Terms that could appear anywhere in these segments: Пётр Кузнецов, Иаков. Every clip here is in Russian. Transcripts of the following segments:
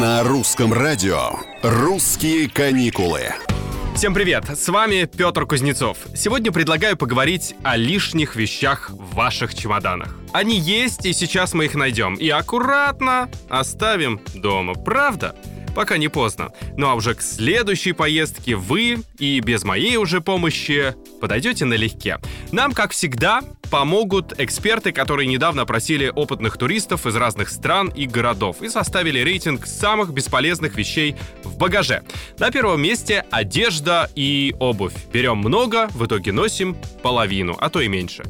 На русском радио «Русские каникулы». Всем привет, с вами Пётр Кузнецов. Сегодня предлагаю поговорить о лишних вещах в ваших чемоданах. Они есть, и сейчас мы их найдем. И аккуратно оставим дома, правда? Пока не поздно. Ну а уже к следующей поездке вы, и без моей уже помощи, подойдете налегке. Нам, как всегда, помогут эксперты, которые недавно опросили опытных туристов из разных стран и городов и составили рейтинг самых бесполезных вещей в багаже. На первом месте одежда и обувь. Берем много, в итоге носим половину, а то и меньше.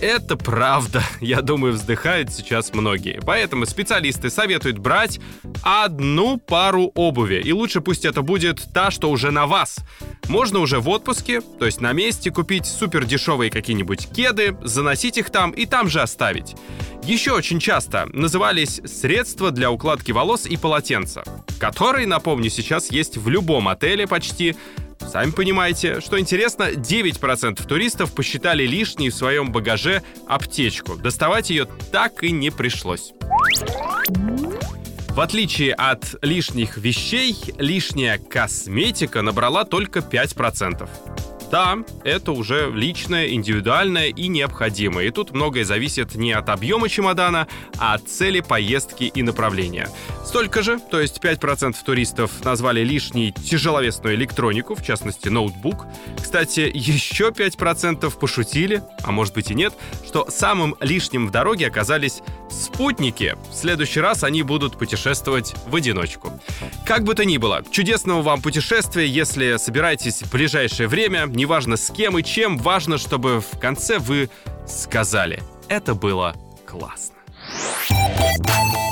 Это правда, я думаю, вздыхают сейчас многие. Поэтому специалисты советуют брать одну пару обуви. И лучше пусть это будет та, что уже на вас. Можно уже в отпуске, то есть на месте, купить супер дешевые какие-нибудь кеды, заносить их там и там же оставить. Еще очень часто назывались средства для укладки волос и полотенца, которые, напомню, сейчас есть в любом отеле почти. Сами понимаете, что интересно, 9% туристов посчитали лишней в своем багаже аптечку. Доставать ее так и не пришлось. В отличие от лишних вещей, лишняя косметика набрала только 5%. Да, это уже личное, индивидуальное и необходимое. И тут многое зависит не от объема чемодана, а от цели поездки и направления. Столько же, то есть 5% туристов назвали лишней тяжеловесную электронику, в частности ноутбук. Кстати, еще 5% пошутили, а может быть и нет, что самым лишним в дороге оказались спутники. В следующий раз они будут путешествовать в одиночку. Как бы то ни было, чудесного вам путешествия, если собираетесь в ближайшее время. Неважно с кем и чем, важно, чтобы в конце вы сказали: это было классно.